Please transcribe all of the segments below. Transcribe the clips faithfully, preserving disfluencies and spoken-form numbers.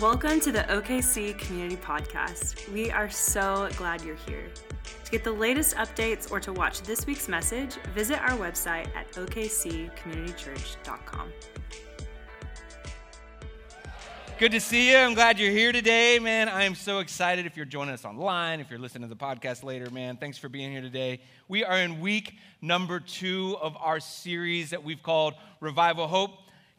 Welcome to the O K C Community Podcast. We are so glad you're here. To get the latest updates or to watch this week's message, visit our website at O K C community church dot com. Good to see you. I'm glad you're here today, man. I am so excited. If you're joining us online, if you're listening to the podcast later, man, thanks for being here today. We are in week number two of our series that we've called Revival Hope,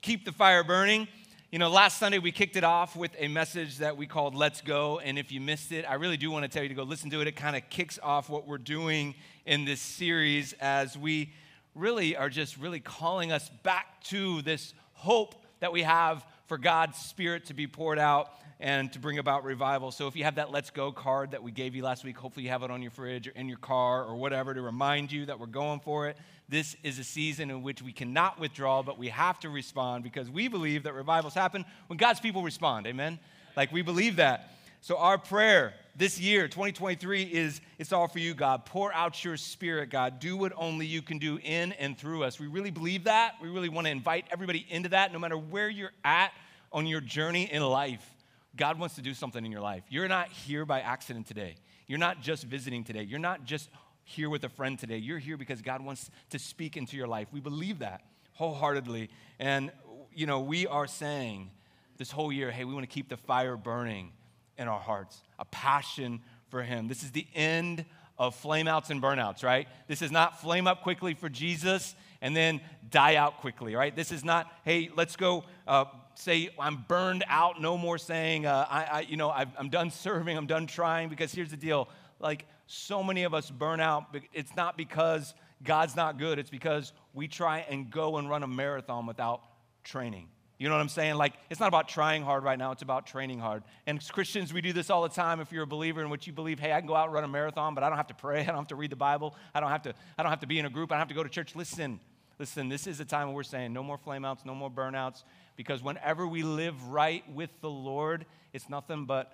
Keep the Fire Burning. You know, last Sunday we kicked it off with a message that we called Let's Go, and if you missed it, I really do want to tell you to go listen to it. It kind of kicks off what we're doing in this series as we really are just really calling us back to this hope that we have for God's Spirit to be poured out and to bring about revival. So if you have that Let's Go card that we gave you last week, hopefully you have it on your fridge or in your car or whatever to remind you that we're going for it. This is a season in which we cannot withdraw, but we have to respond because we believe that revivals happen when God's people respond. Amen? Like, we believe that. So our prayer this year, twenty twenty-three, is it's all for you, God. Pour out your Spirit, God. Do what only you can do in and through us. We really believe that. We really want to invite everybody into that, no matter where you're at on your journey in life. God wants to do something in your life. You're not here by accident today. You're not just visiting today. You're not just here with a friend today. You're here because God wants to speak into your life. We believe that wholeheartedly. And, you know, we are saying this whole year, hey, we want to keep the fire burning in our hearts, a passion for him. This is the end of flameouts and burnouts, right? This is not flame up quickly for Jesus and then die out quickly, right? This is not, hey, let's go uh, say I'm burned out, no more saying, uh, I, I, you know, I've, I'm done serving, I'm done trying, because here's the deal. Like, so many of us burn out. It's not because God's not good. It's because we try and go and run a marathon without training. You know what I'm saying? Like, it's not about trying hard right now. It's about training hard. And as Christians, we do this all the time. If you're a believer in what you believe, hey, I can go out and run a marathon, but I don't have to pray. I don't have to read the Bible. I don't have to, I don't have to be in a group. I don't have to go to church. Listen, listen, this is the time where we're saying no more flameouts, no more burnouts, because whenever we live right with the Lord, it's nothing but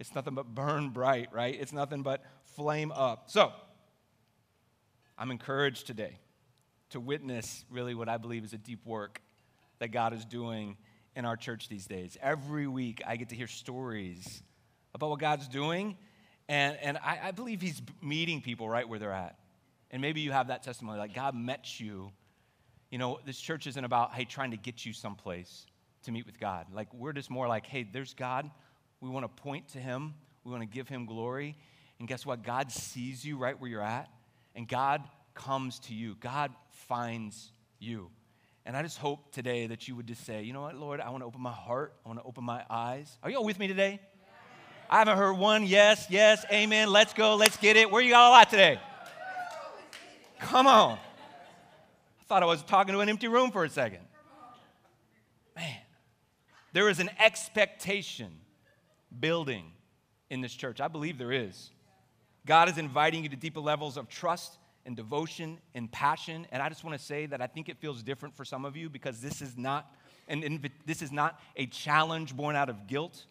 It's nothing but burn bright, right? It's nothing but flame up. So I'm encouraged today to witness really what I believe is a deep work that God is doing in our church these days. Every week I get to hear stories about what God's doing, and, and I, I believe he's meeting people right where they're at. And maybe you have that testimony, like God met you. You know, this church isn't about, hey, trying to get you someplace to meet with God. Like, we're just more like, hey, there's God. We want to point to him. We want to give him glory. And guess what? God sees you right where you're at, and God comes to you. God finds you. And I just hope today that you would just say, you know what, Lord, I want to open my heart. I want to open my eyes. Are you all with me today? Yeah. I haven't heard one yes, yes, amen, let's go, let's get it. Where you all at today? Come on. I thought I was talking to an empty room for a second. Man, there is an expectation building in this church. I believe there is. God is inviting you to deeper levels of trust and devotion and passion. And I just want to say that I think it feels different for some of you, because this is not an inv- this is not a challenge born out of guilt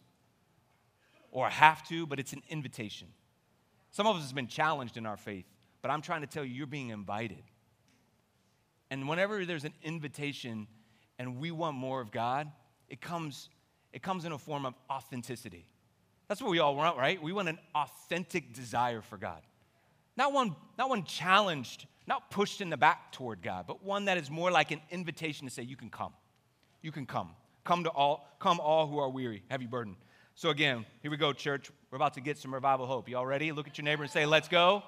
or have to, but it's an invitation. Some of us have been challenged in our faith, but I'm trying to tell you, you're being invited. And whenever there's an invitation and we want more of God, it comes it comes in a form of authenticity. That's what we all want, right? We want an authentic desire for God. Not one, not one challenged, not pushed in the back toward God, but one that is more like an invitation to say, you can come. You can come. Come to all, come all who are weary, heavy burden. So again, here we go, church. We're about to get some revival hope. You all ready? Look at your neighbor and say, let's go.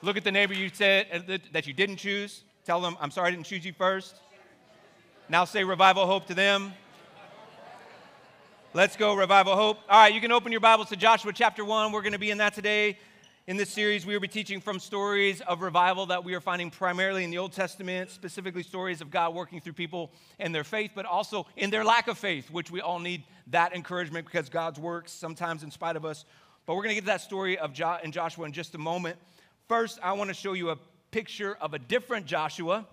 Look at the neighbor you said that you didn't choose. Tell them, I'm sorry I didn't choose you first. Now say revival hope to them. Let's go, Revival Hope. All right, you can open your Bibles to Joshua chapter one. We're going to be in that today. In this series, we will be teaching from stories of revival that we are finding primarily in the Old Testament, specifically stories of God working through people and their faith, but also in their lack of faith, which we all need that encouragement, because God works sometimes in spite of us. But we're going to get to that story of Jo- and Joshua in just a moment. First, I want to show you a picture of a different Joshua.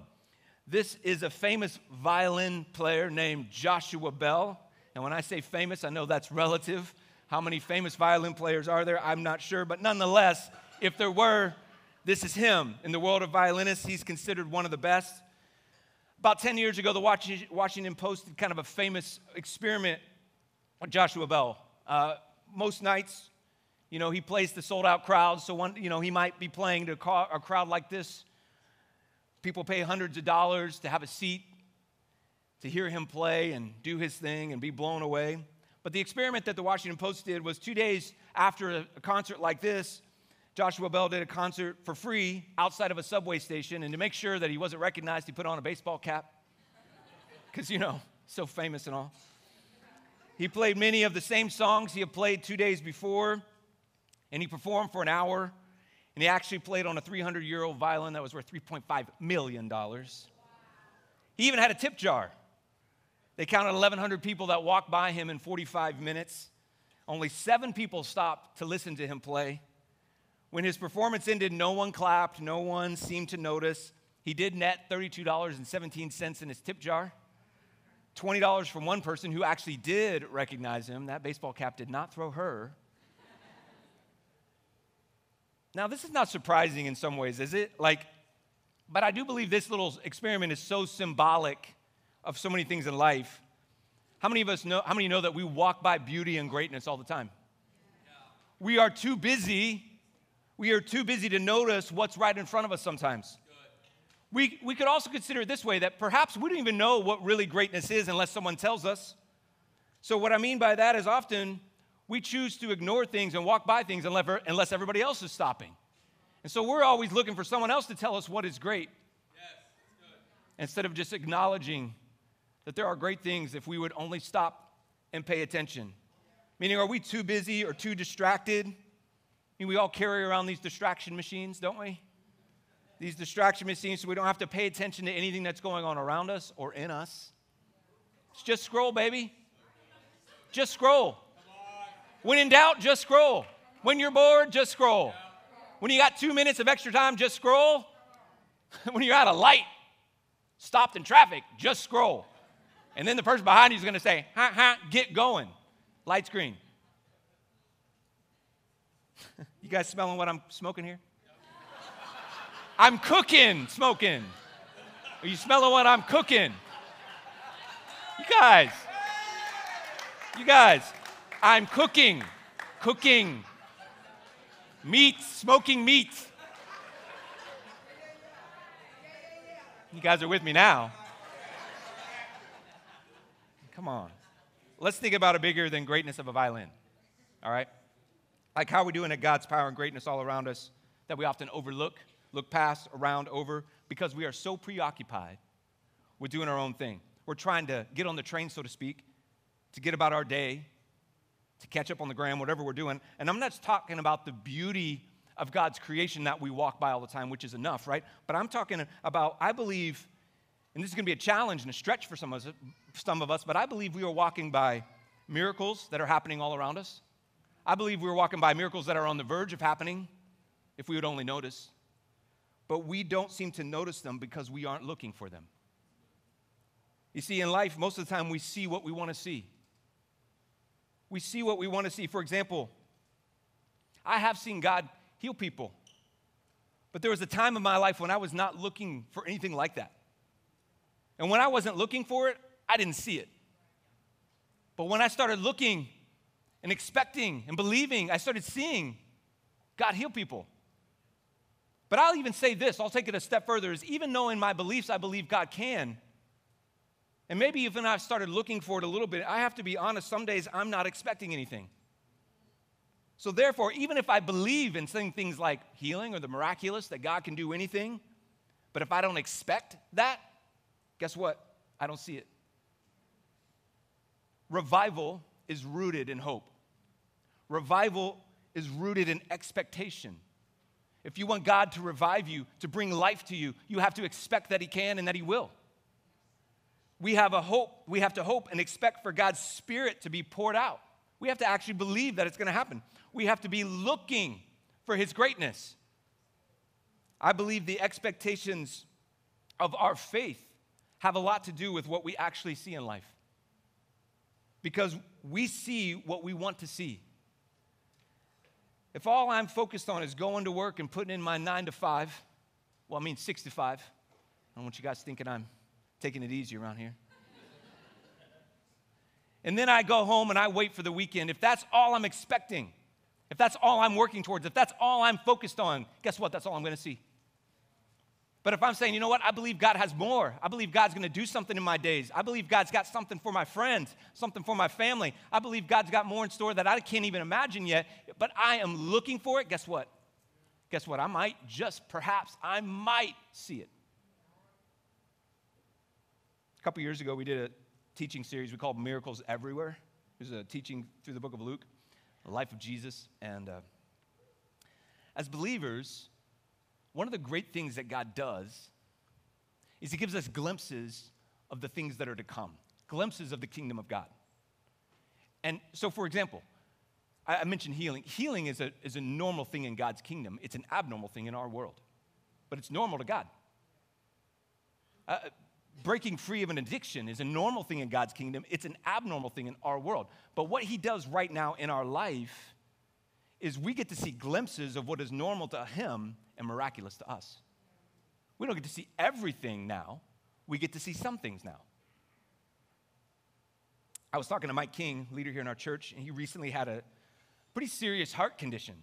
This is a famous violin player named Joshua Bell. And when I say famous, I know that's relative. How many famous violin players are there? I'm not sure. But nonetheless, if there were, this is him. In the world of violinists, he's considered one of the best. About ten years ago, the Washington Post did kind of a famous experiment Joshua Bell. Uh, most nights, you know, he plays to sold-out crowds. So one, you know, he might be playing to a crowd like this. People pay hundreds of dollars to have a seat, to hear him play and do his thing and be blown away. But the experiment that the Washington Post did was two days after a concert like this, Joshua Bell did a concert for free outside of a subway station. And to make sure that he wasn't recognized, he put on a baseball cap because, you know, so famous and all. He played many of the same songs he had played two days before, and he performed for an hour, and he actually played on a three hundred year old violin that was worth three point five million dollars. Wow. He even had a tip jar. They counted eleven hundred people that walked by him in forty-five minutes. Only seven people stopped to listen to him play. When his performance ended, no one clapped, no one seemed to notice. He did net thirty-two dollars and seventeen cents in his tip jar. twenty dollars from one person who actually did recognize him. That baseball cap did not throw her. Now, this is not surprising in some ways, is it? Like, but I do believe this little experiment is so symbolic of so many things in life. How many of us know, how many know that we walk by beauty and greatness all the time? No. We are too busy. We are too busy to notice what's right in front of us sometimes. We, we could also consider it this way, that perhaps we don't even know what really greatness is unless someone tells us. So what I mean by that is often we choose to ignore things and walk by things unless everybody else is stopping. And so we're always looking for someone else to tell us what is great. Yes, that's good. Instead of just acknowledging that there are great things if we would only stop and pay attention. Meaning, are we too busy or too distracted? I mean, we all carry around these distraction machines, don't we? These distraction machines, so we don't have to pay attention to anything that's going on around us or in us. It's just scroll, baby. Just scroll. When in doubt, just scroll. When you're bored, just scroll. When you got two minutes of extra time, just scroll. When you're out of light, stopped in traffic, just scroll. And then the person behind you is going to say, ha, ha, get going. Light's green. You guys smelling what I'm smoking here? I'm cooking, smoking. Are you smelling what I'm cooking? You guys, you guys, I'm cooking, cooking, meat, smoking meat. You guys are with me now. Come on. Let's think about a bigger than greatness of a violin, all right? Like how we're doing at God's power and greatness all around us that we often overlook. Look past, around, over, because we are so preoccupied with doing our own thing. We're trying to get on the train, so to speak, to get about our day, to catch up on the gram, whatever we're doing. And I'm not talking about the beauty of God's creation that we walk by all the time, which is enough, right? But I'm talking about, I believe, and this is going to be a challenge and a stretch for some of us, some of us, but I believe we are walking by miracles that are happening all around us. I believe we're walking by miracles that are on the verge of happening, if we would only notice. But we don't seem to notice them because we aren't looking for them. You see, in life, most of the time we see what we want to see. We see what we want to see. For example, I have seen God heal people. But there was a time in my life when I was not looking for anything like that. And when I wasn't looking for it, I didn't see it. But when I started looking and expecting and believing, I started seeing God heal people. But I'll even say this, I'll take it a step further, is even though in my beliefs I believe God can, and maybe even I've started looking for it a little bit, I have to be honest, some days I'm not expecting anything. So therefore, even if I believe in saying things like healing or the miraculous, that God can do anything, but if I don't expect that, guess what? I don't see it. Revival is rooted in hope. Revival is rooted in expectation. If you want God to revive you, to bring life to you, you have to expect that he can and that he will. We have a hope. We have to hope and expect for God's Spirit to be poured out. We have to actually believe that it's going to happen. We have to be looking for his greatness. I believe the expectations of our faith have a lot to do with what we actually see in life. Because we see what we want to see. If all I'm focused on is going to work and putting in my nine to five, well, I mean six to five. I don't want you guys thinking I'm taking it easy around here. and then I go home and I wait for the weekend, if that's all I'm expecting, if that's all I'm working towards, if that's all I'm focused on, guess what? That's all I'm going to see. But if I'm saying, you know what? I believe God has more. I believe God's going to do something in my days. I believe God's got something for my friends, something for my family. I believe God's got more in store that I can't even imagine yet, but I am looking for it. Guess what? Guess what? I might just perhaps, I might see it. A couple years ago, we did a teaching series we called Miracles Everywhere. It was a teaching through the book of Luke, the life of Jesus. And uh, as believers, one of the great things that God does is he gives us glimpses of the things that are to come, glimpses of the kingdom of God. And so, for example, I, I mentioned healing. Healing is a, is a normal thing in God's kingdom. It's an abnormal thing in our world, but it's normal to God. Uh, Breaking free of an addiction is a normal thing in God's kingdom. It's an abnormal thing in our world. But what he does right now in our life is we get to see glimpses of what is normal to him and miraculous to us. We don't get to see everything now. We get to see some things now. I was talking to Mike King, leader here in our church, and he recently had a pretty serious heart condition.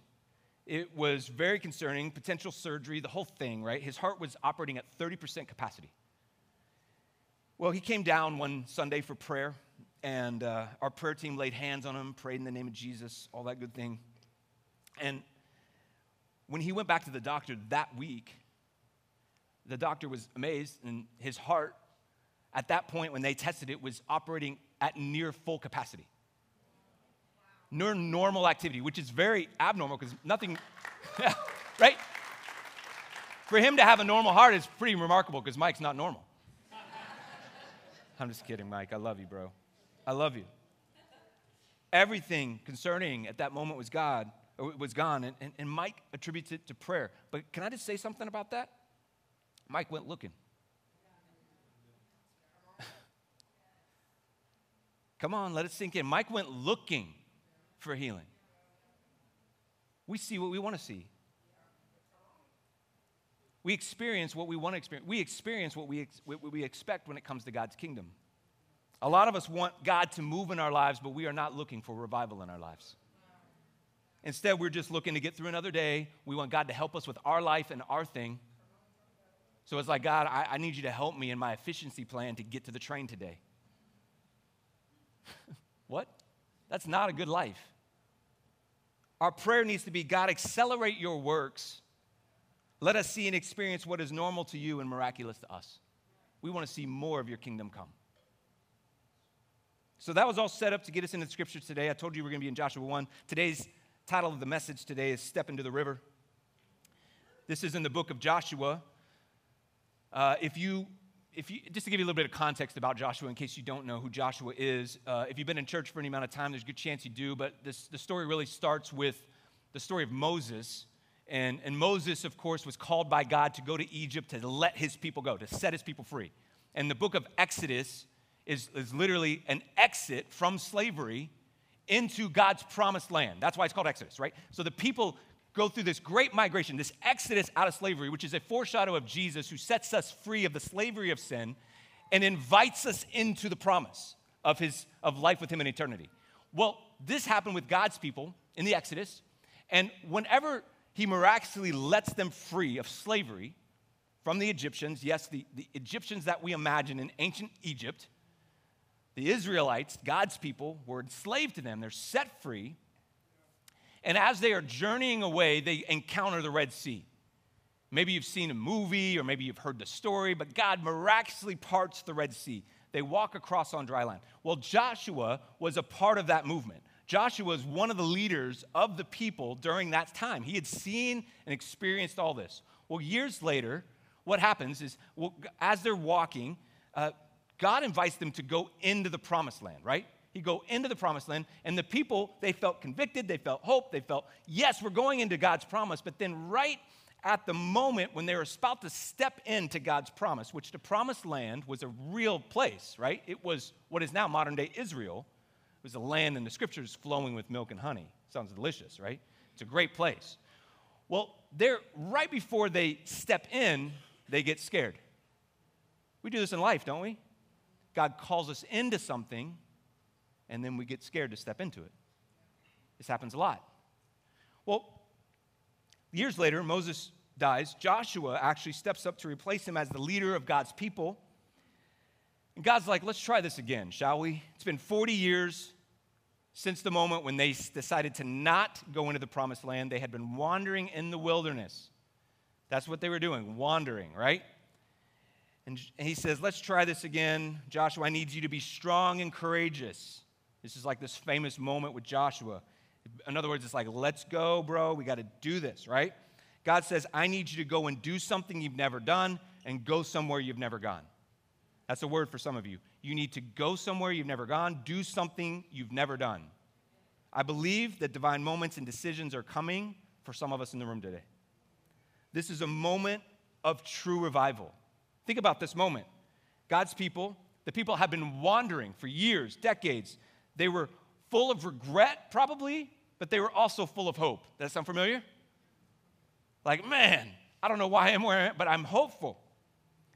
It was very concerning, potential surgery, the whole thing, right? His heart was operating at thirty percent capacity. Well, he came down one Sunday for prayer, and uh, our prayer team laid hands on him, prayed in the name of Jesus, all that good thing. And when he went back to the doctor that week, the doctor was amazed, and his heart, at that point when they tested it, was operating at near full capacity. Near normal activity, which is very abnormal because nothing, right? For him to have a normal heart is pretty remarkable because Mike's not normal. I'm just kidding, Mike. I love you, bro. I love you. Everything concerning at that moment was God, was gone, and, and, and Mike attributes it to prayer. But can I just say something about that? Mike went looking. Come on, let it sink in. Mike went looking for healing. We see what we want to see. We experience what we want to experience. We experience what we, ex- what we expect when it comes to God's kingdom. A lot of us want God to move in our lives, but we are not looking for revival in our lives. Instead, we're just looking to get through another day. We want God to help us with our life and our thing. So it's like, God, I, I need you to help me in my efficiency plan to get to the train today. What? That's not a good life. Our prayer needs to be, God, accelerate your works. Let us see and experience what is normal to you and miraculous to us. We want to see more of your kingdom come. So that was all set up to get us into the scriptures today. I told you we're going to be in Joshua one. Today's title of the message today is Step into the River. This is in the book of Joshua. Uh, if you, if you, just to give you a little bit of context about Joshua in case you don't know who Joshua is. Uh, if you've been in church for any amount of time, there's a good chance you do. But this, the story really starts with the story of Moses. And, and Moses, of course, was called by God to go to Egypt to let his people go, to set his people free. And the book of Exodus is, is literally an exit from slavery into God's promised land. That's why it's called Exodus, right? So the people go through this great migration, this exodus out of slavery, which is a foreshadow of Jesus who sets us free of the slavery of sin and invites us into the promise of, his, of life with him in eternity. Well, this happened with God's people in the Exodus, and whenever he miraculously lets them free of slavery from the Egyptians. Yes, the, the Egyptians that we imagine in ancient Egypt, the Israelites, God's people, were enslaved to them. They're set free. And as they are journeying away, they encounter the Red Sea. Maybe you've seen a movie or maybe you've heard the story, but God miraculously parts the Red Sea. They walk across on dry land. Well, Joshua was a part of that movement. Joshua is one of the leaders of the people during that time. He had seen and experienced all this. Well, years later, what happens is, well, as they're walking, uh, God invites them to go into the promised land, right? He go into the promised land, and the people, they felt convicted, they felt hope, they felt, yes, we're going into God's promise, but then right at the moment when they were about to step into God's promise, which the promised land was a real place, right? It was what is now modern-day Israel. It was a land in the scriptures flowing with milk and honey. Sounds delicious, right? It's a great place. Well, they're, right before they step in, they get scared. We do this in life, don't we? God calls us into something, and then we get scared to step into it. This happens a lot. Well, years later, Moses dies. Joshua actually steps up to replace him as the leader of God's people. And God's like, let's try this again, shall we? It's been forty years since the moment when they decided to not go into the promised land. They had been wandering in the wilderness. That's what they were doing, wandering, right? And he says, let's try this again. Joshua, I need you to be strong and courageous. This is like this famous moment with Joshua. In other words, it's like, let's go, bro. We got to do this, right? God says, I need you to go and do something you've never done and go somewhere you've never gone. That's a word for some of you. You need to go somewhere you've never gone, do something you've never done. I believe that divine moments and decisions are coming for some of us in the room today. This is a moment of true revival. Think about this moment. God's people, the people have been wandering for years, decades. They were full of regret, probably, but they were also full of hope. Does that sound familiar? Like, man, I don't know why I'm where I am, but I'm hopeful.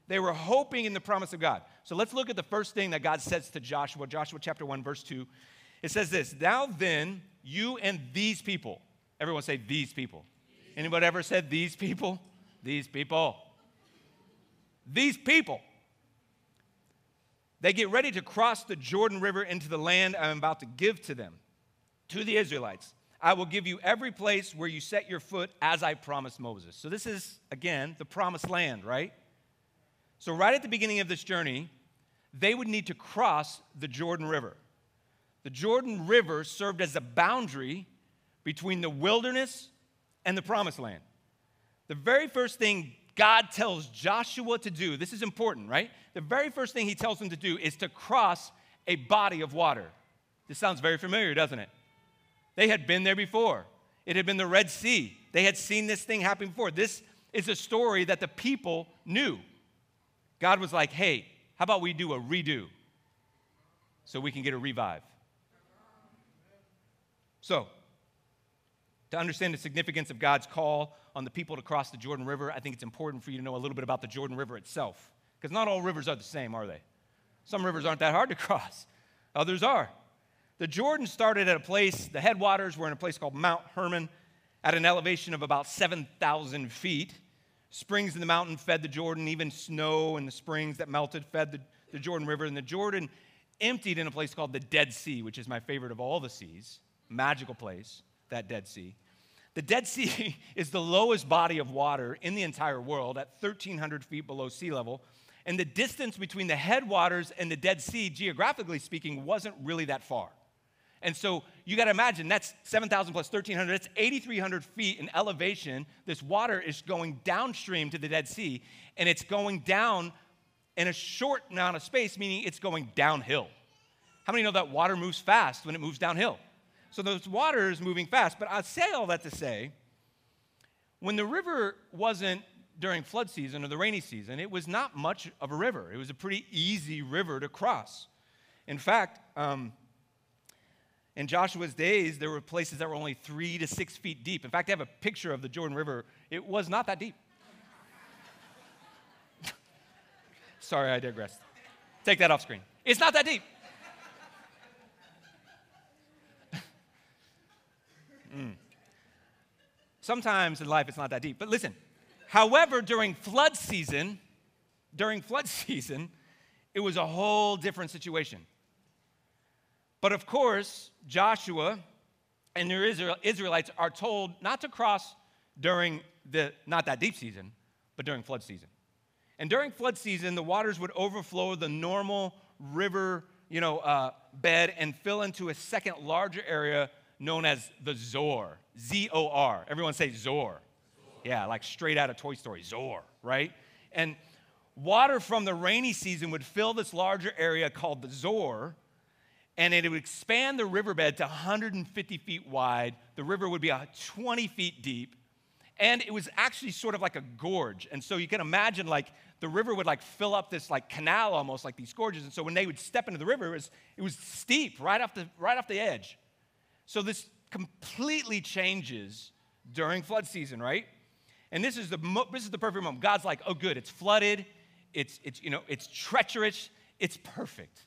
They were hoping in the promise of God. So let's look at the first thing that God says to Joshua, Joshua chapter one, verse two. It says this, now then, you and these people. Everyone say, these people. These. Anybody ever said, these people? These people. These people. They get ready to cross the Jordan River into the land I'm about to give to them, to the Israelites. I will give you every place where you set your foot as I promised Moses. So this is, again, the promised land, right? So right at the beginning of this journey, they would need to cross the Jordan River. The Jordan River served as a boundary between the wilderness and the promised land. The very first thing God tells Joshua to do, this is important, right? The very first thing he tells him to do is to cross a body of water. This sounds very familiar, doesn't it? They had been there before. It had been the Red Sea. They had seen this thing happen before. This is a story that the people knew. God was like, hey, how about we do a redo so we can get a revive? So, to understand the significance of God's call on the people to cross the Jordan River, I think it's important for you to know a little bit about the Jordan River itself. Because not all rivers are the same, are they? Some rivers aren't that hard to cross. Others are. The Jordan started at a place, the headwaters were in a place called Mount Hermon at an elevation of about seven thousand feet. Springs in the mountain fed the Jordan, even snow and the springs that melted fed the, the Jordan River. And the Jordan emptied in a place called the Dead Sea, which is my favorite of all the seas. Magical place, that Dead Sea. The Dead Sea is the lowest body of water in the entire world at thirteen hundred feet below sea level. And the distance between the headwaters and the Dead Sea, geographically speaking, wasn't really that far. And so you got to imagine that's seven thousand plus thirteen hundred, that's eighty-three hundred feet in elevation. This water is going downstream to the Dead Sea, and it's going down in a short amount of space, meaning it's going downhill. How many know that water moves fast when it moves downhill? So this water is moving fast. But I say all that to say, when the river wasn't during flood season or the rainy season, it was not much of a river. It was a pretty easy river to cross. In fact, um, in Joshua's days, there were places that were only three to six feet deep. In fact, I have a picture of the Jordan River. It was not that deep. Sorry, I digressed. Take that off screen. It's not that deep. Mm. Sometimes in life it's not that deep, but listen. However, during flood season, during flood season, it was a whole different situation. But of course, Joshua and the Israelites are told not to cross during the not that deep season, but during flood season. And during flood season, the waters would overflow the normal river, you know, uh, bed and fill into a second larger area known as the Zor, Z O R. Everyone say Zor. Zor. Yeah, like straight out of Toy Story, Zor, right? And water from the rainy season would fill this larger area called the Zor, and it would expand the riverbed to one hundred fifty feet wide. The river would be twenty feet deep, and it was actually sort of like a gorge. And so you can imagine, like, the river would, like, fill up this, like, canal almost, like these gorges. And so when they would step into the river, it was, it was steep right off the, right off the edge. So this completely changes during flood season, right? And this is the mo- this is the perfect moment. God's like, oh, good, it's flooded, it's it's you know it's treacherous, it's perfect,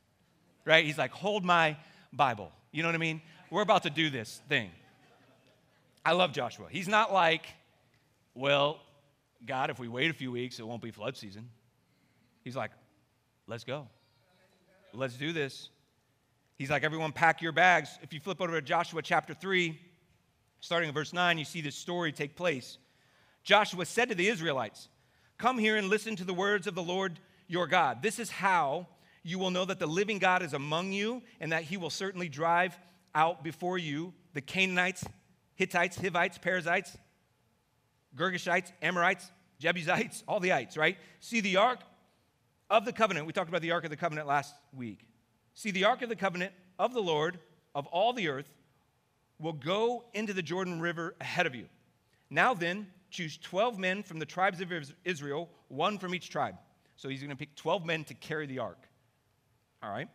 right? He's like, hold my Bible. You know what I mean? We're about to do this thing. I love Joshua. He's not like, well, God, if we wait a few weeks, it won't be flood season. He's like, let's go. Let's do this. He's like, everyone pack your bags. If you flip over to Joshua chapter three, starting in verse nine, you see this story take place. Joshua said to the Israelites, come here and listen to the words of the Lord your God. This is how you will know that the living God is among you and that he will certainly drive out before you the Canaanites, Hittites, Hivites, Perizzites, Girgashites, Amorites, Jebusites, all the ites, right? See the Ark of the Covenant. We talked about the Ark of the Covenant last week. See, the Ark of the Covenant of the Lord of all the earth will go into the Jordan River ahead of you. Now then, choose twelve men from the tribes of Israel, one from each tribe. So he's going to pick twelve men to carry the ark. All right?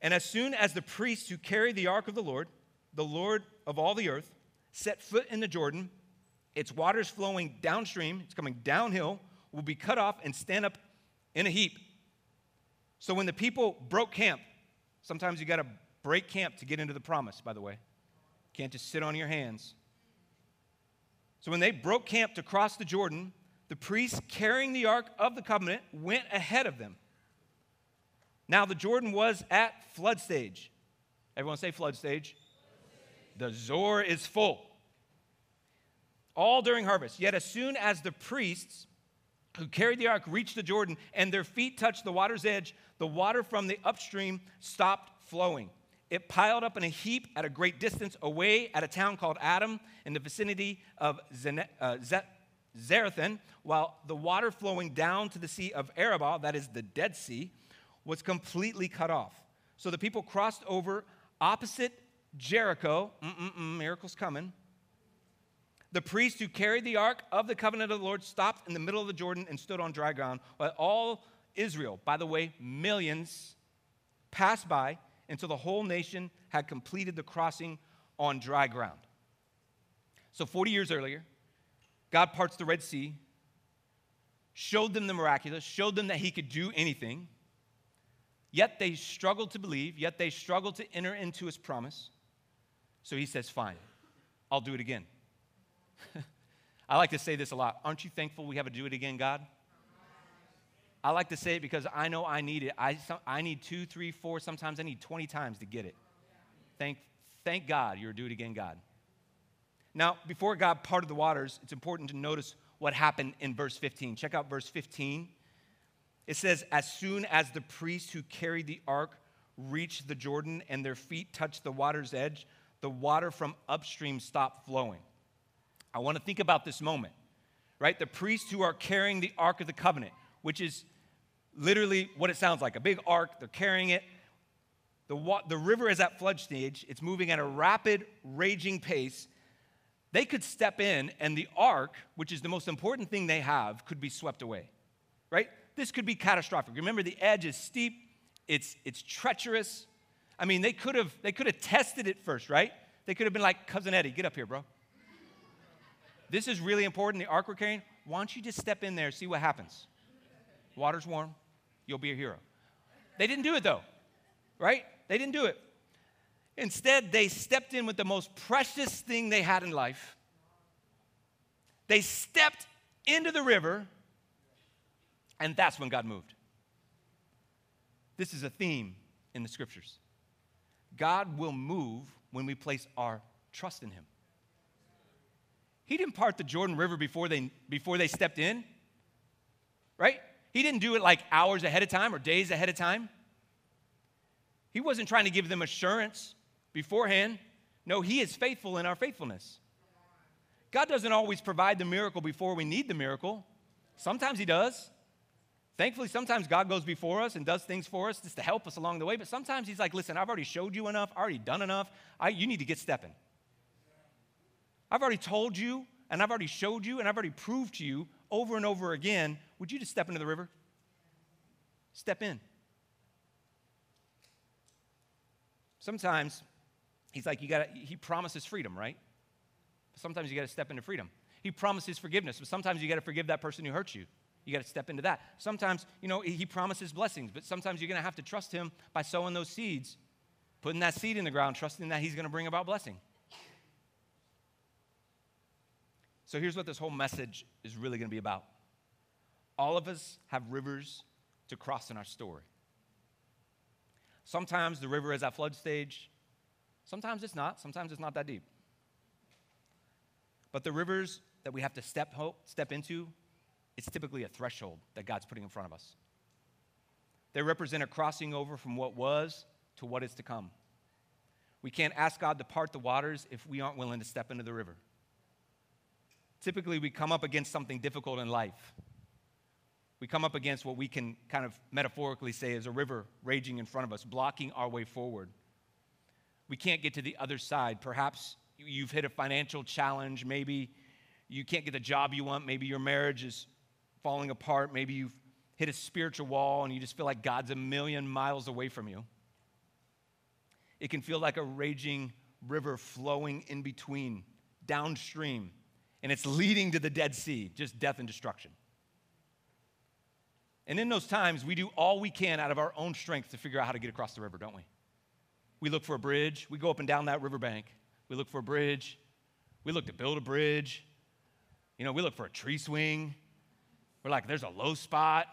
And as soon as the priests who carry the ark of the Lord, the Lord of all the earth, set foot in the Jordan, its waters flowing downstream, it's coming downhill, will be cut off and stand up in a heap. So when the people broke camp, sometimes you got to break camp to get into the promise, by the way. Can't just sit on your hands. So when they broke camp to cross the Jordan, the priests carrying the Ark of the Covenant went ahead of them. Now the Jordan was at flood stage. Everyone say flood stage. The Zor is full. All during harvest. Yet as soon as the priests who carried the ark reached the Jordan, and their feet touched the water's edge, the water from the upstream stopped flowing. It piled up in a heap at a great distance away at a town called Adam in the vicinity of Zene- uh, Z- Zarethan, while the water flowing down to the Sea of Arabah, that is the Dead Sea, was completely cut off. So the people crossed over opposite Jericho. Mm-mm-mm, miracle's coming. The priests who carried the ark of the covenant of the Lord stopped in the middle of the Jordan and stood on dry ground, while all Israel, by the way, millions, passed by until the whole nation had completed the crossing on dry ground. So forty years earlier, God parts the Red Sea, showed them the miraculous, showed them that he could do anything, yet they struggled to believe, yet they struggled to enter into his promise. So he says, fine, I'll do it again. I like to say this a lot. Aren't you thankful we have a do it again, God? I like to say it because I know I need it. I, I need two, three, four, sometimes I need twenty times to get it. Thank, thank God you're a do it again, God. Now, before God parted the waters, it's important to notice what happened in verse fifteen. Check out verse fifteen. It says, as soon as the priests who carried the ark reached the Jordan and their feet touched the water's edge, the water from upstream stopped flowing. I want to think about this moment, right? The priests who are carrying the Ark of the Covenant, which is literally what it sounds like, a big ark. They're carrying it. The, wa- the river is at flood stage. It's moving at a rapid, raging pace. They could step in, and the ark, which is the most important thing they have, could be swept away, right? This could be catastrophic. Remember, the edge is steep. It's, it's treacherous. I mean, they could have they could have tested it first, right? They could have been like, Cousin Eddie, get up here, bro. This is really important, the ark we're carrying. Why don't you just step in there, see what happens? Water's warm. You'll be a hero. They didn't do it, though, right? They didn't do it. Instead, they stepped in with the most precious thing they had in life. They stepped into the river, and that's when God moved. This is a theme in the scriptures. God will move when we place our trust in him. He didn't part the Jordan River before they before they stepped in, right? He didn't do it like hours ahead of time or days ahead of time. He wasn't trying to give them assurance beforehand. No, he is faithful in our faithfulness. God doesn't always provide the miracle before we need the miracle. Sometimes he does. Thankfully, sometimes God goes before us and does things for us just to help us along the way. But sometimes he's like, listen, I've already showed you enough. I've already done enough. I, you need to get stepping. I've already told you, and I've already showed you, and I've already proved to you over and over again, would you just step into the river? Step in. Sometimes he's like, you gotta, he promises freedom, right? But sometimes you got to step into freedom. He promises forgiveness, but sometimes you got to forgive that person who hurts you. You got to step into that. Sometimes, you know, he promises blessings, but sometimes you're going to have to trust him by sowing those seeds putting that seed in the ground, trusting that he's going to bring about blessing. So here's what this whole message is really going to be about. All of us have rivers to cross in our story. Sometimes the river is at flood stage. Sometimes it's not. Sometimes it's not that deep. But the rivers that we have to step hope, step into, it's typically a threshold that God's putting in front of us. They represent a crossing over from what was to what is to come. We can't ask God to part the waters if we aren't willing to step into the river. Typically, we come up against something difficult in life. We come up against what we can kind of metaphorically say is a river raging in front of us, blocking our way forward. We can't get to the other side. Perhaps you've hit a financial challenge. Maybe you can't get the job you want. Maybe your marriage is falling apart. Maybe you've hit a spiritual wall and you just feel like God's a million miles away from you. It can feel like a raging river flowing in between, downstream, and it's leading to the Dead Sea, just death and destruction. And in those times, we do all we can out of our own strength to figure out how to get across the river, don't we? We look for a bridge. We go up and down that riverbank. We look for a bridge. We look to build a bridge. You know, we look for a tree swing. We're like, there's a low spot.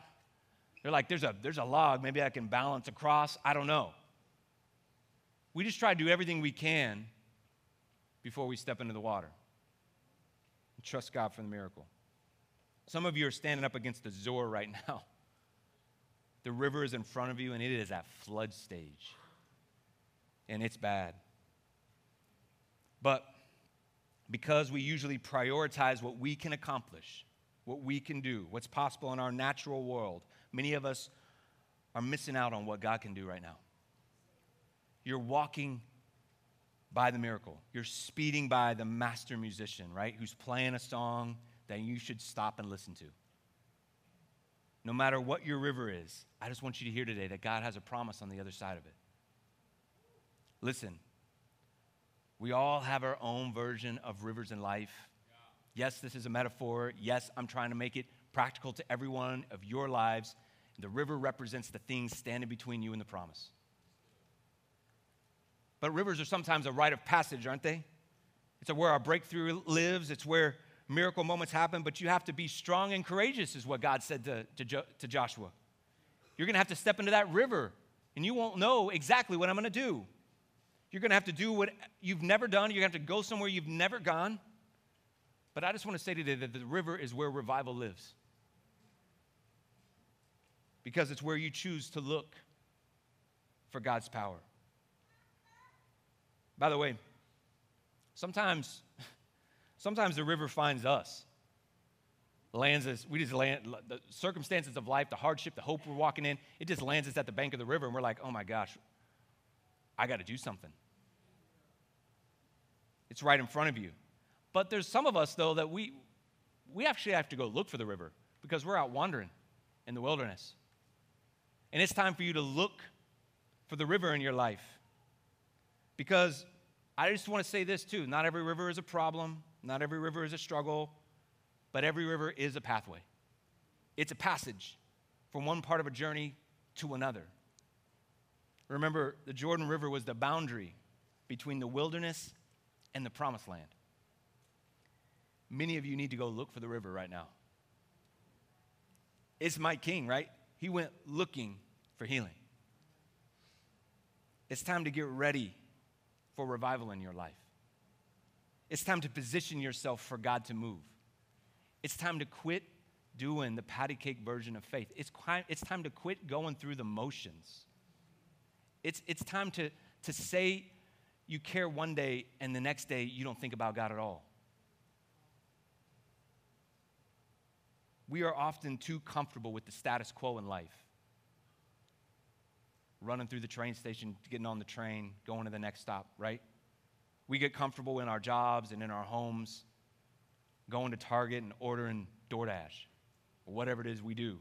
They're like, there's a, there's a log. Maybe I can balance across. I don't know. We just try to do everything we can before we step into the water and trust God for the miracle. Some of you are standing up against the Zor right now. The river is in front of you, and it is at flood stage. And it's bad. But because we usually prioritize what we can accomplish, what we can do, what's possible in our natural world, many of us are missing out on what God can do right now. You're walking by the miracle. You're speeding by the master musician, right, who's playing a song that you should stop and listen to. No matter what your river is, I just want you to hear today that God has a promise on the other side of it. Listen, we all have our own version of rivers in life. Yeah. Yes, this is a metaphor. Yes, I'm trying to make it practical to every one of your lives. The river represents the things standing between you and the promise. But rivers are sometimes a rite of passage, aren't they? It's where our breakthrough lives. It's where miracle moments happen, but you have to be strong and courageous is what God said to, to, jo- to Joshua. You're going to have to step into that river, and you won't know exactly what I'm going to do. You're going to have to do what you've never done. You're going to have to go somewhere you've never gone. But I just want to say today that the river is where revival lives, because it's where you choose to look for God's power. By the way, sometimes... Sometimes the river finds us, lands us, we just land, the circumstances of life, the hardship, the hope we're walking in, it just lands us at the bank of the river, and we're like, oh my gosh, I got to do something. It's right in front of you. But there's some of us, though, that we, we actually have to go look for the river because we're out wandering in the wilderness. And it's time for you to look for the river in your life, because I just want to say this, too. Not every river is a problem. Not every river is a struggle, but every river is a pathway. It's a passage from one part of a journey to another. Remember, the Jordan River was the boundary between the wilderness and the promised land. Many of you need to go look for the river right now. It's Mike King, right? He went looking for healing. It's time to get ready for revival in your life. It's time to position yourself for God to move. It's time to quit doing the patty cake version of faith. It's, quite, it's time to quit going through the motions. It's, it's time to, to say you care one day and the next day you don't think about God at all. We are often too comfortable with the status quo in life. Running through the train station, getting on the train, going to the next stop, right? We get comfortable in our jobs and in our homes, going to Target and ordering DoorDash, or whatever it is we do.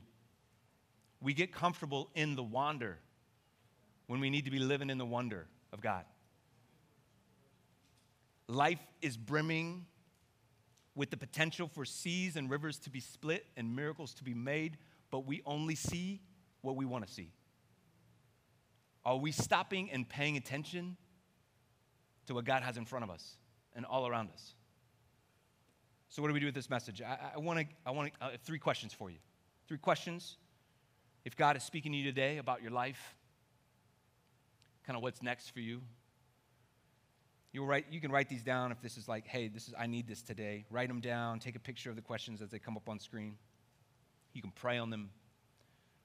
We get comfortable in the wander when we need to be living in the wonder of God. Life is brimming with the potential for seas and rivers to be split and miracles to be made, but we only see what we want to see. Are we stopping and paying attention to what God has in front of us and all around us? So what do we do with this message? I want to, I want to, uh, three questions for you. Three questions. If God is speaking to you today about your life, kind of what's next for you, you'll write, you can write these down if this is like, hey, this is, I need this today. Write them down. Take a picture of the questions as they come up on screen. You can pray on them,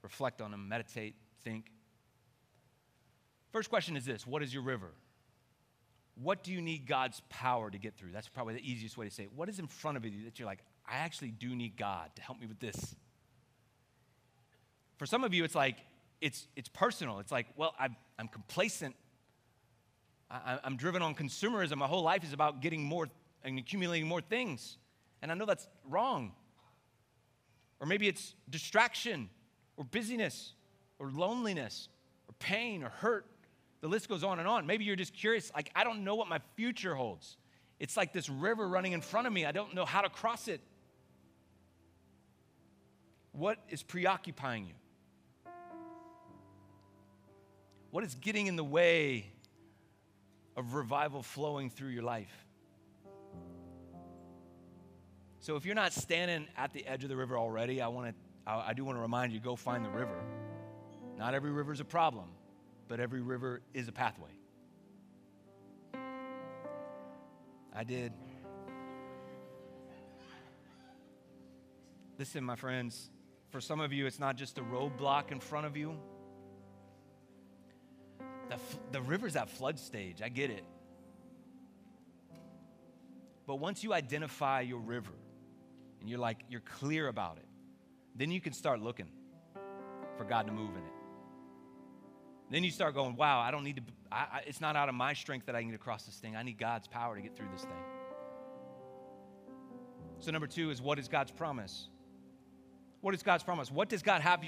reflect on them, meditate, think. First question is this: what is your river? What do you need God's power to get through? That's probably the easiest way to say it. What is in front of you that you're like, I actually do need God to help me with this? For some of you, it's like, it's it's personal. It's like, well, I'm, I'm complacent. I, I'm driven on consumerism. My whole life is about getting more and accumulating more things. And I know that's wrong. Or maybe it's distraction or busyness or loneliness or pain or hurt. The list goes on and on. Maybe you're just curious, like, I don't know what my future holds. It's like this river running in front of me. I don't know how to cross it. What is preoccupying you? What is getting in the way of revival flowing through your life? So if you're not standing at the edge of the river already, I want to, I, I do want to remind you, go find the river. Not every river is a problem, but every river is a pathway. I did. Listen, my friends, for some of you, it's not just a roadblock in front of you. The, the river's at flood stage. I get it. But once you identify your river and you're like, you're clear about it, then you can start looking for God to move in it. Then you start going, wow, I don't need to, I, I, it's not out of my strength that I need to cross this thing. I need God's power to get through this thing. So number two is, what is God's promise? What is God's promise? What does God have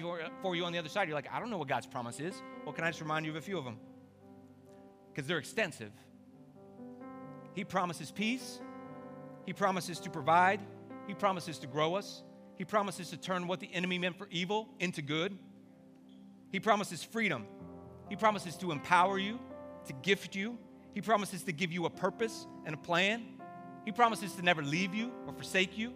for you on the other side? You're like, I don't know what God's promise is. Well, can I just remind you of a few of them? Because they're extensive. He promises peace. He promises to provide. He promises to grow us. He promises to turn what the enemy meant for evil into good. He promises freedom. He promises to empower you, to gift you. He promises to give you a purpose and a plan. He promises to never leave you or forsake you.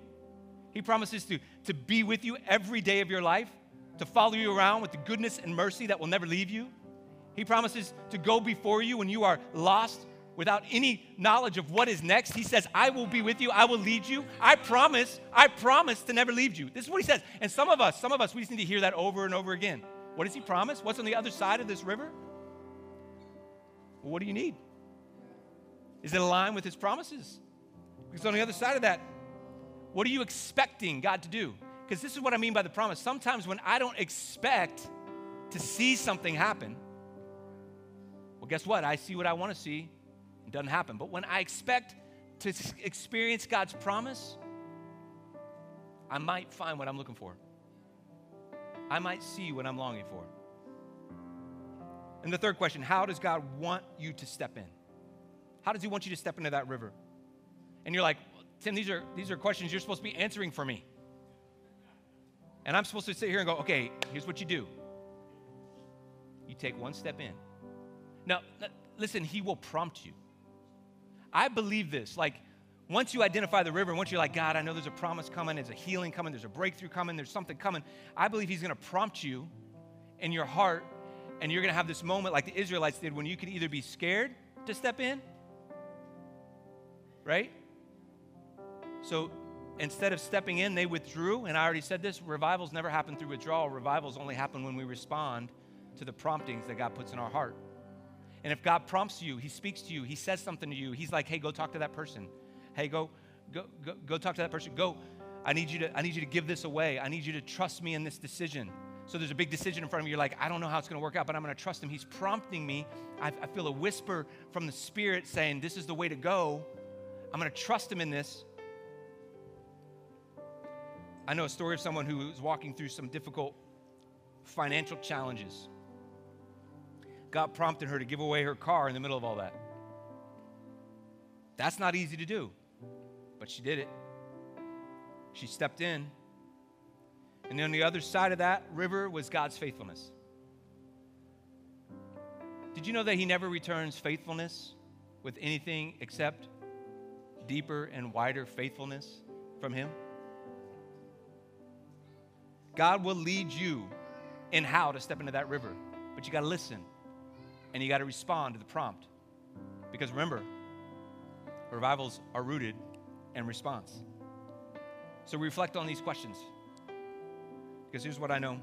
He promises to, to be with you every day of your life, to follow you around with the goodness and mercy that will never leave you. He promises to go before you when you are lost without any knowledge of what is next. He says, I will be with you. I will lead you. I promise, I promise to never leave you. This is what he says. And some of us, some of us, we just need to hear that over and over again. What does he promise? What's on the other side of this river? Well, what do you need? Is it aligned with his promises? Because on the other side of that, what are you expecting God to do? Because this is what I mean by the promise. Sometimes when I don't expect to see something happen, well, guess what? I see what I want to see. It doesn't happen. But when I expect to experience God's promise, I might find what I'm looking for. I might see what I'm longing for. And the third question, how does God want you to step in? How does he want you to step into that river? And you're like, Tim, these are, these are questions you're supposed to be answering for me. And I'm supposed to sit here and go, okay, here's what you do. You take one step in. Now, listen, he will prompt you. I believe this. Like, once you identify the river, and once you're like, God, I know there's a promise coming, there's a healing coming, there's a breakthrough coming, there's something coming, I believe he's going to prompt you in your heart, and you're going to have this moment like the Israelites did when you could either be scared to step in, right? So instead of stepping in, they withdrew, and I already said this, revivals never happen through withdrawal. Revivals only happen when we respond to the promptings that God puts in our heart. And if God prompts you, he speaks to you, he says something to you, he's like, hey, go talk to that person. Hey, go, go, go, go talk to that person. Go, I need you to, I need you to give this away. I need you to trust me in this decision. So there's a big decision in front of you. You're like, I don't know how it's going to work out, but I'm going to trust him. He's prompting me. I, I feel a whisper from the Spirit saying, this is the way to go. I'm going to trust him in this. I know a story of someone who was walking through some difficult financial challenges. God prompted her to give away her car in the middle of all that. That's not easy to do. But she did it. She stepped in. And on the other side of that river was God's faithfulness. Did you know that he never returns faithfulness with anything except deeper and wider faithfulness from him? God will lead you in how to step into that river, but you got to listen and you got to respond to the prompt. Because remember, revivals are rooted in response. So reflect on these questions, because here's what I know.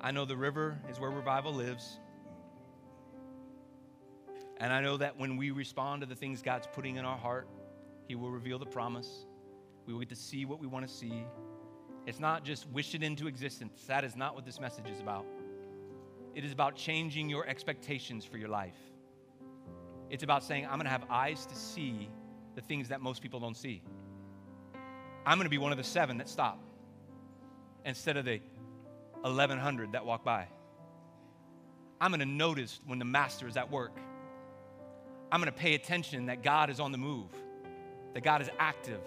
I know the river is where revival lives. And I know that when we respond to the things God's putting in our heart, he will reveal the promise. We will get to see what we want to see. It's not just wish it into existence. That is not what this message is about. It is about changing your expectations for your life. It's about saying, I'm going to have eyes to see the things that most people don't see. I'm going to be one of the seven that stop instead of the eleven hundred that walk by. I'm going to notice when the master is at work. I'm going to pay attention that God is on the move, that God is active,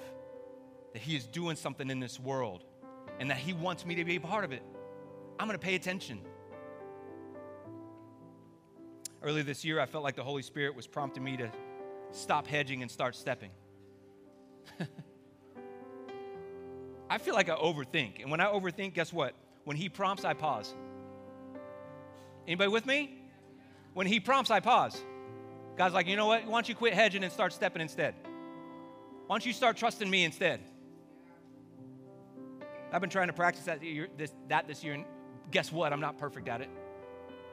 that he is doing something in this world, and that he wants me to be a part of it. I'm going to pay attention. Earlier this year, I felt like the Holy Spirit was prompting me to stop hedging and start stepping. I feel like I overthink, and when I overthink, guess what? When he prompts, I pause. Anybody with me? When he prompts, I pause. God's like, you know what? Why don't you quit hedging and start stepping instead? Why don't you start trusting me instead? I've been trying to practice that year, this, that this year, and guess what? I'm not perfect at it.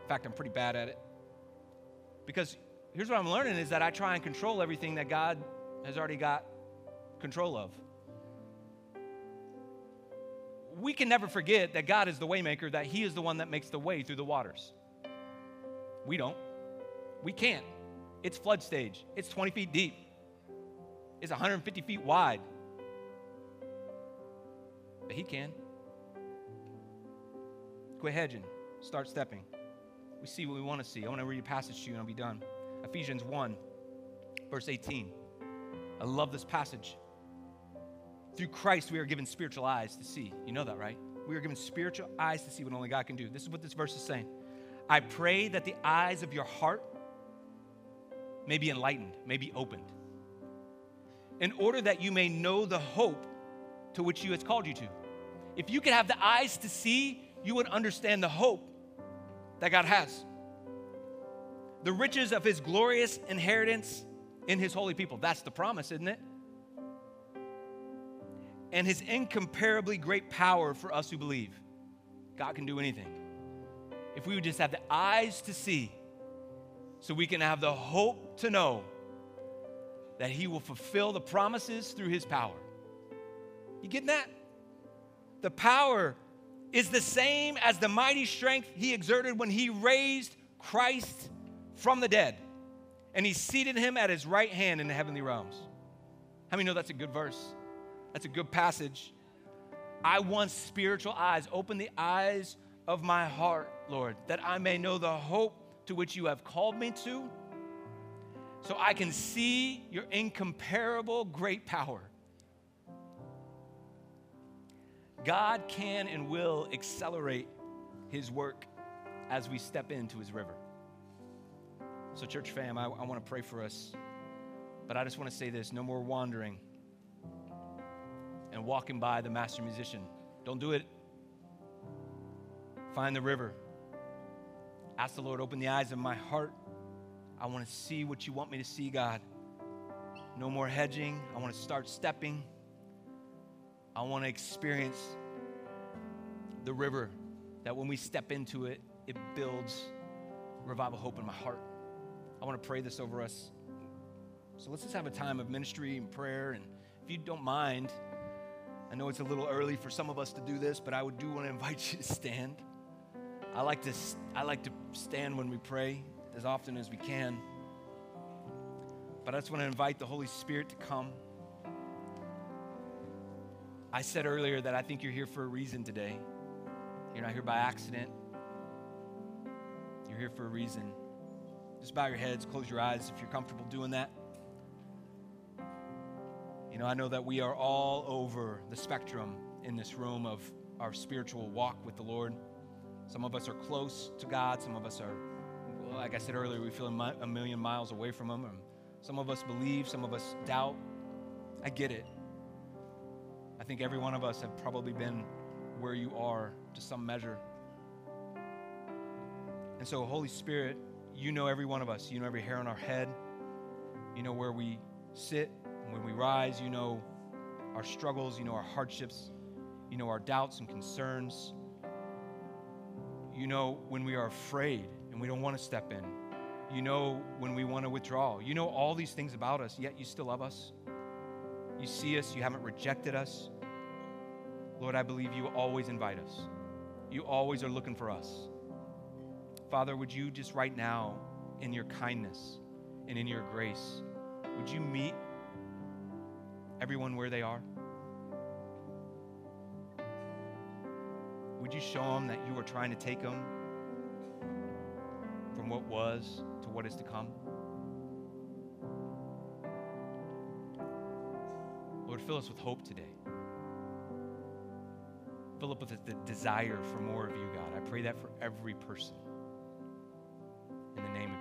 In fact, I'm pretty bad at it. Because here's what I'm learning is that I try and control everything that God has already got control of. We can never forget that God is the waymaker, that he is the one that makes the way through the waters. We don't. We can't. It's flood stage. It's twenty feet deep. It's one hundred fifty feet wide. But he can. Quit hedging. Start stepping. We see what we want to see. I want to read a passage to you and I'll be done. Ephesians one, verse eighteen. I love this passage. Through Christ, we are given spiritual eyes to see. You know that, right? We are given spiritual eyes to see what only God can do. This is what this verse is saying. I pray that the eyes of your heart may be enlightened, may be opened, in order that you may know the hope to which you has called you to. If you could have the eyes to see, you would understand the hope that God has, the riches of his glorious inheritance in his holy people. That's the promise, isn't it? And his incomparably great power for us who believe. God can do anything. If we would just have the eyes to see, so we can have the hope to know that he will fulfill the promises through his power. You getting that? The power is the same as the mighty strength he exerted when he raised Christ from the dead, and he seated him at his right hand in the heavenly realms. How many know that's a good verse? That's a good passage. I want spiritual eyes. Open the eyes of my heart, Lord, that I may know the hope to which you have called me to, so I can see your incomparable great power. God can and will accelerate his work as we step into his river. So church fam, I, I want to pray for us, but I just want to say this, no more wandering and walking by the master musician. Don't do it. Find the river. Ask the Lord, open the eyes of my heart. I want to see what you want me to see, God. No more hedging. I want to start stepping. I want to experience the river, that when we step into it, it builds revival hope in my heart. I want to pray this over us. So let's just have a time of ministry and prayer. And if you don't mind, I know it's a little early for some of us to do this, but I would do want to invite you to stand. I like to, I like to stand when we pray as often as we can. But I just want to invite the Holy Spirit to come. I said earlier that I think you're here for a reason today. You're not here by accident. You're here for a reason. Just bow your heads, close your eyes if you're comfortable doing that. You know, I know that we are all over the spectrum in this room of our spiritual walk with the Lord. Some of us are close to God. Some of us are like I said earlier, we feel a million miles away from them. Some of us believe, some of us doubt. I get it. I think every one of us have probably been where you are to some measure. And so, Holy Spirit, you know every one of us. You know every hair on our head. You know where we sit, when we rise. You know our struggles. You know our hardships. You know our doubts and concerns. You know when we are afraid and we don't want to step in. You know when we want to withdraw. You know all these things about us, yet you still love us. You see us. You haven't rejected us. Lord, I believe you always invite us. You always are looking for us. Father, would you just right now, in your kindness and in your grace, would you meet everyone where they are? Would you show them that you are trying to take them from what was to what is to come? Lord, fill us with hope today. Fill up with the desire for more of you, God. I pray that for every person. In the name of